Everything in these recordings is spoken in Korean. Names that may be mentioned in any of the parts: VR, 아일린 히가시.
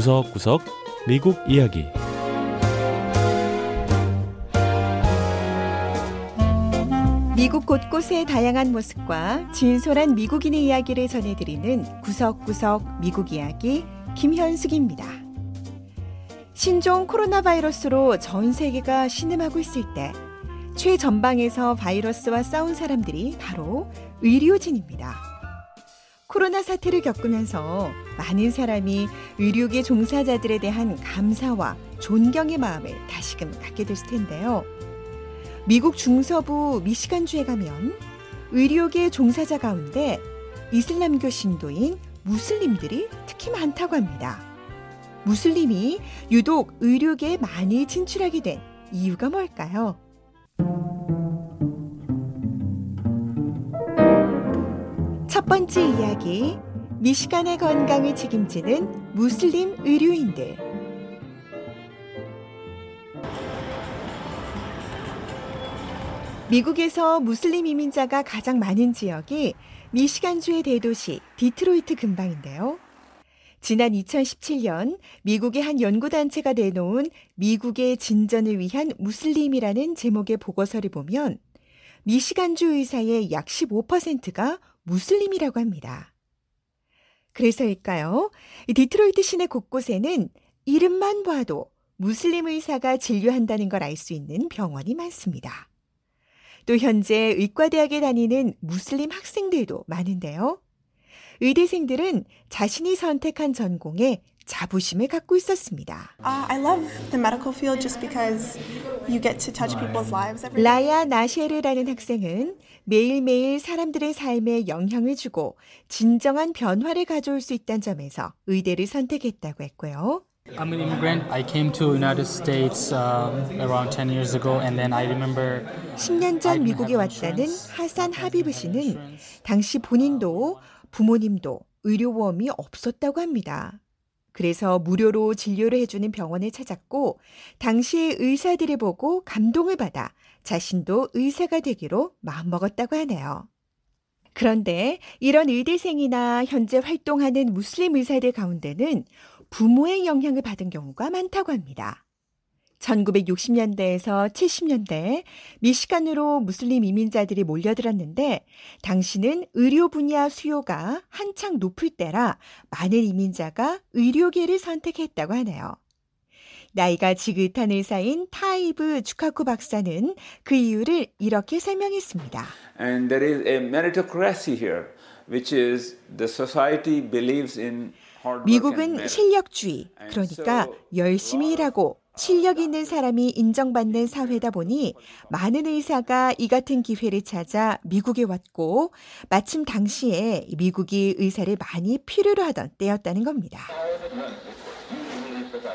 구석구석 미국 이야기. 미국 곳곳의 다양한 모습과 진솔한 미국인의 이야기를 전해드리는 구석구석 미국 이야기 김현숙입니다. 신종 코로나 바이러스로 전 세계가 신음하고 있을 때 최전방에서 바이러스와 싸운 사람들이 바로 의료진입니다. 코로나 사태를 겪으면서 많은 사람이 의료계 종사자들에 대한 감사와 존경의 마음을 다시금 갖게 됐을 텐데요. 미국 중서부 미시간주에 가면 의료계 종사자 가운데 이슬람교 신도인 무슬림들이 특히 많다고 합니다. 무슬림이 유독 의료계에 많이 진출하게 된 이유가 뭘까요? 첫 번째 이야기, 미시간의 건강을 책임지는 무슬림 의료인들. 미국에서 무슬림 이민자가 가장 많은 지역이 미시간주의 대도시 디트로이트 근방인데요. 지난 2017년 미국의 한 연구단체가 내놓은 미국의 진전을 위한 무슬림이라는 제목의 보고서를 보면 미시간주 의사의 약 15%가 무슬림이라고 합니다. 그래서일까요? 디트로이트 시내 곳곳에는 이름만 봐도 무슬림 의사가 진료한다는 걸 알 수 있는 병원이 많습니다. 또 현재 의과대학에 다니는 무슬림 학생들도 많은데요. 의대생들은 자신이 선택한 전공에 자부심을 갖고 있었습니다. I love the medical field just because you get to touch people's lives every day. 라야 나셰르라는 학생은 매일매일 사람들의 삶에 영향을 주고 진정한 변화를 가져올 수 있다는 점에서 의대를 선택했다고 했고요. I'm an immigrant. I came to United States around 10 years ago and then I remember 10년 전 미국에 왔다는 하산 하비브 씨는 당시 본인도 부모님도 의료보험이 없었다고 합니다. 그래서 무료로 진료를 해주는 병원을 찾았고 당시 의사들을 보고 감동을 받아 자신도 의사가 되기로 마음먹었다고 하네요. 그런데 이런 의대생이나 현재 활동하는 무슬림 의사들 가운데는 부모의 영향을 받은 경우가 많다고 합니다. 1960년대에서 70년대에 미시간으로 무슬림 이민자들이 몰려들었는데 당시는 의료 분야 수요가 한창 높을 때라 많은 이민자가 의료계를 선택했다고 하네요. 나이가 지긋한 의사인 타이브 주카쿠 박사는 그 이유를 이렇게 설명했습니다. And there is a meritocracy here, which is the society believes in hard work. 미국은 실력주의, 그러니까 열심히 일하고 실력 있는 사람이 인정받는 사회다 보니 많은 의사가 이 같은 기회를 찾아 미국에 왔고 마침 당시에 미국이 의사를 많이 필요로 하던 때였다는 겁니다.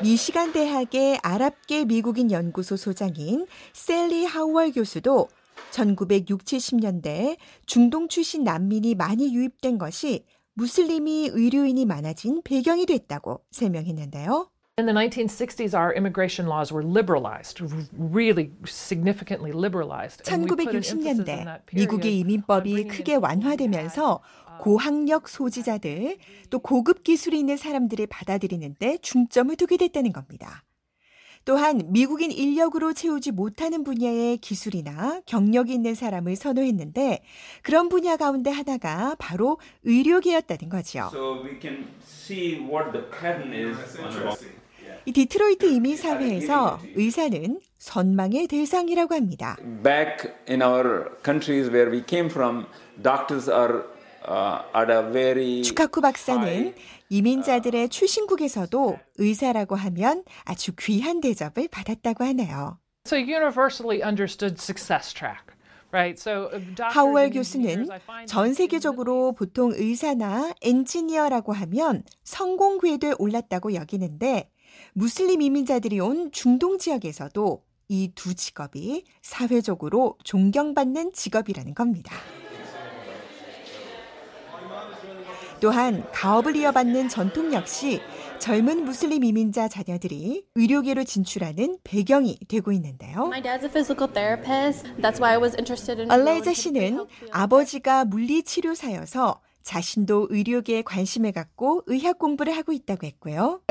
미시간 대학의 아랍계 미국인 연구소 소장인 셀리 하우얼 교수도 1960, 70년대에 중동 출신 난민이 많이 유입된 것이 무슬림이 의료인이 많아진 배경이 됐다고 설명했는데요. In the 1960s, our immigration laws were liberalized, really significantly liberalized. 1960년대 미국의 이민법이 크게 완화되면서 고학력 소지자들 또 고급 기술이 있는 사람들을 받아들이는데 중점을 두게 됐다는 겁니다. 또한 미국인 인력으로 채우지 못하는 분야의 기술이나 경력이 있는 사람을 선호했는데 그런 분야 가운데 하나가 바로 의료계였다는 거죠. 이 디트로이트 이민 사회에서 의사는 선망의 대상이라고 합니다. Back in our countries where we came from, doctors are at a very 주카쿠 박사는 이민자들의 출신국에서도 의사라고 하면 아주 귀한 대접을 받았다고 하네요. So universally understood success track. 하우얼 교수는 전 세계적으로 보통 의사나 엔지니어라고 하면 성공 궤도에 올랐다고 여기는데 무슬림 이민자들이 온 중동 지역에서도 이 두 직업이 사회적으로 존경받는 직업이라는 겁니다. 또한 가업을 이어받는 전통 역시 젊은 무슬림 이민자 자녀들이 의료계로 진출하는 배경이 되고 있는데요. 알라이자 씨는 아버지가 물리치료사여서 자신도 의료계에 관심을 갖고 의학 공부를 하고 있다고 했고요.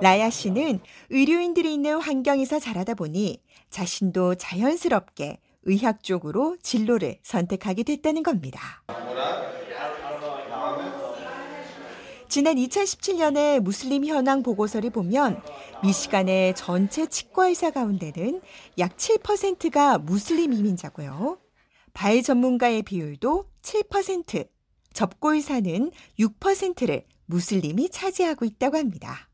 라야 씨는 의료인들이 있는 환경에서 자라다 보니 자신도 자연스럽게 의학 쪽으로 진로를 선택하게 됐다는 겁니다. 지난 2017년의 무슬림 현황 보고서를 보면 미시간의 전체 치과의사 가운데는 약 7%가 무슬림 이민자고요. 발 전문가의 비율도 7%, 접고의사는 6%를 무슬림이 차지하고 있다고 합니다.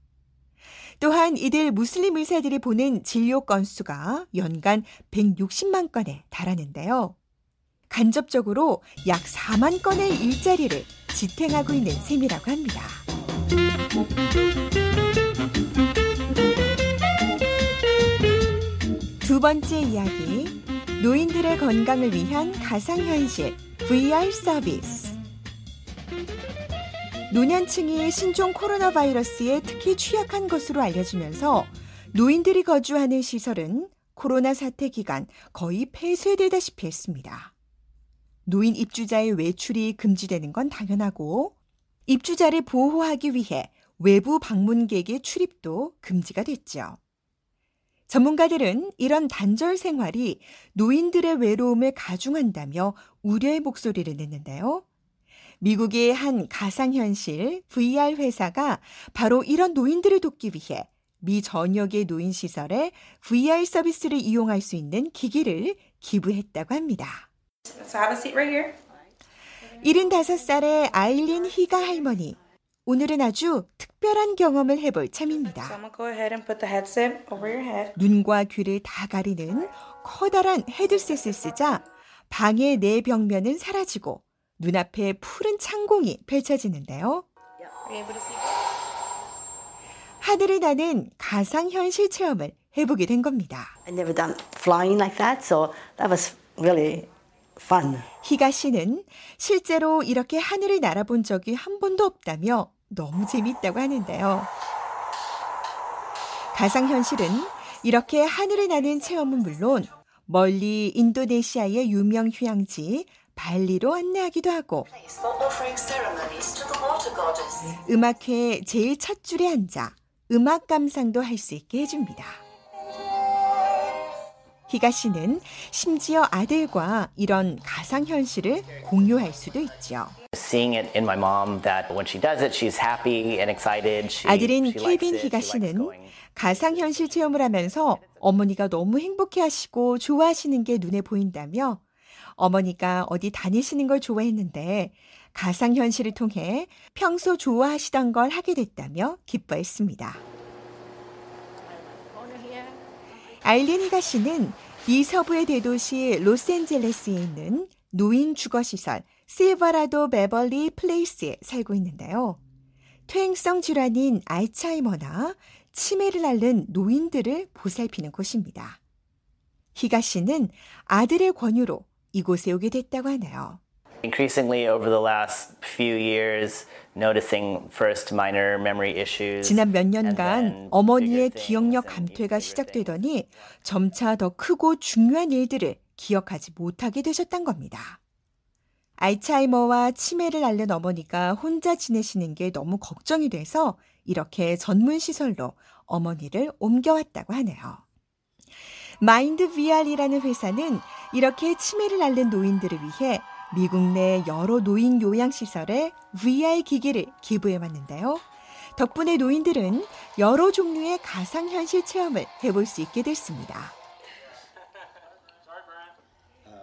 또한 이들 무슬림 의사들이 보는 진료 건수가 연간 160만 건에 달하는데요. 간접적으로 약 4만 건의 일자리를 지탱하고 있는 셈이라고 합니다. 두 번째 이야기, 노인들의 건강을 위한 가상현실 VR 서비스. 노년층이 신종 코로나 바이러스에 특히 취약한 것으로 알려지면서 노인들이 거주하는 시설은 코로나 사태 기간 거의 폐쇄되다시피 했습니다. 노인 입주자의 외출이 금지되는 건 당연하고 입주자를 보호하기 위해 외부 방문객의 출입도 금지가 됐죠. 전문가들은 이런 단절 생활이 노인들의 외로움을 가중한다며 우려의 목소리를 냈는데요. 미국의 한 가상현실 VR 회사가 바로 이런 노인들을 돕기 위해 미 전역의 노인시설에 VR 서비스를 이용할 수 있는 기기를 기부했다고 합니다. 75살의 아일린 히가 할머니. 오늘은 아주 특별한 경험을 해볼 참입니다. 눈과 귀를 다 가리는 커다란 헤드셋을 쓰자 방의 내 벽면은 사라지고 눈앞에 푸른 창공이 펼쳐지는데요. 하늘을 나는 가상현실 체험을 해보게 된 겁니다. I've never done flying like that, so that was really fun. 히가 씨는 실제로 이렇게 하늘을 날아본 적이 한 번도 없다며 너무 재미있다고 하는데요. 가상현실은 이렇게 하늘을 나는 체험은 물론 멀리 인도네시아의 유명 휴양지 발리로 안내하기도 하고 음악회 제일 첫 줄에 앉아 음악 감상도 할 수 있게 해줍니다. 히가 씨는 심지어 아들과 이런 가상현실을 공유할 수도 있죠. 아들인 케빈 히가 씨는 가상현실 체험을 하면서 어머니가 너무 행복해하시고 좋아하시는 게 눈에 보인다며 어머니가 어디 다니시는 걸 좋아했는데 가상현실을 통해 평소 좋아하시던 걸 하게 됐다며 기뻐했습니다. 아일린 히가시는 미 서부의 대도시 로스앤젤레스에 있는 노인 주거시설 실버라도 베벌리 플레이스에 살고 있는데요. 퇴행성 질환인 알츠하이머나 치매를 앓는 노인들을 보살피는 곳입니다. 히가시는 아들의 권유로 이곳에 오게 됐다고 하네요. 지난 몇 년간 어머니의 기억력 감퇴가 시작되더니 점차 더 크고 중요한 일들을 기억하지 못하게 되셨단 겁니다. 알츠하이머와 치매를 앓는 어머니가 혼자 지내시는 게 너무 걱정이 돼서 이렇게 전문 시설로 어머니를 옮겨왔다고 하네요. 마인드 VR이라는 회사는 이렇게 치매를 앓는 노인들을 위해 미국 내 여러 노인 요양시설에 VR 기기를 기부해왔는데요. 덕분에 노인들은 여러 종류의 가상현실 체험을 해볼 수 있게 됐습니다.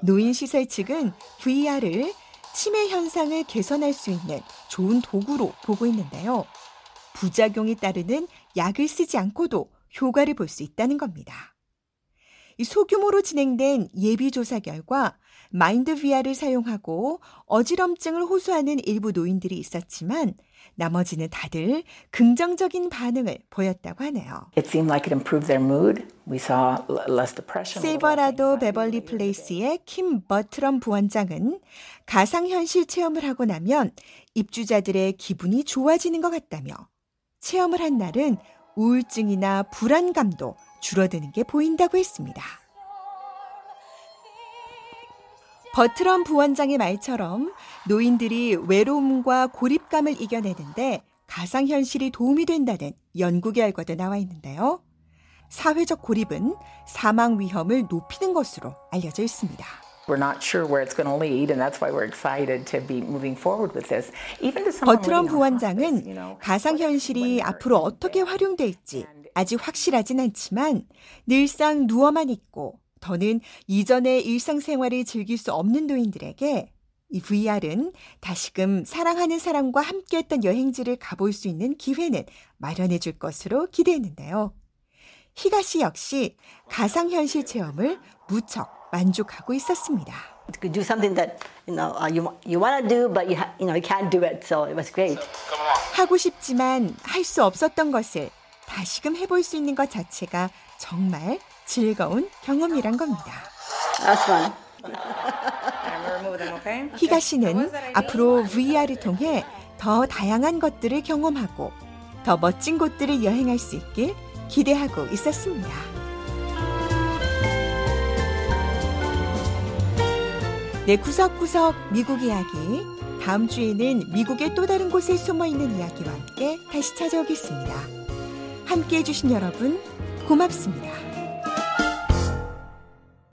노인시설 측은 VR을 치매 현상을 개선할 수 있는 좋은 도구로 보고 있는데요. 부작용이 따르는 약을 쓰지 않고도 효과를 볼 수 있다는 겁니다. 이 소규모로 진행된 예비조사 결과 마인드 VR을 사용하고 어지럼증을 호소하는 일부 노인들이 있었지만 나머지는 다들 긍정적인 반응을 보였다고 하네요. 실버라도 베벌리 플레이스의 킴 버트럼 부원장은 가상현실 체험을 하고 나면 입주자들의 기분이 좋아지는 것 같다며 체험을 한 날은 우울증이나 불안감도 줄어드는 게 보인다고 했습니다. 버트럼 부원장의 말처럼 노인들이 외로움과 고립감을 이겨내는데 가상현실이 도움이 된다는 연구 결과도 나와 있는데요. 사회적 고립은 사망 위험을 높이는 것으로 알려져 있습니다. 버트럼 부원장은 가상현실이 앞으로 어떻게 활용될지 아직 확실하진 않지만 늘상 누워만 있고 더는 이전의 일상생활을 즐길 수 없는 노인들에게 이 VR은 다시금 사랑하는 사람과 함께했던 여행지를 가볼 수 있는 기회는 마련해 줄 것으로 기대했는데요. 히가시 역시 가상현실 체험을 무척 만족하고 있었습니다. Do something that you want to do, but you can't do it. So it was great. 하고 싶지만 할 수 없었던 것을 다시금 해볼 수 있는 것 자체가 정말 즐거운 경험이란 겁니다. That's fun. 히가 씨는 앞으로 VR을 통해 더 다양한 것들을 경험하고 더 멋진 곳들을 여행할 수 있길 기대하고 있었습니다. 네, 구석구석 미국 이야기. 다음 주에는 미국의 또 다른 곳에 숨어있는 이야기와 함께 다시 찾아오겠습니다. 함께해 주신 여러분 고맙습니다.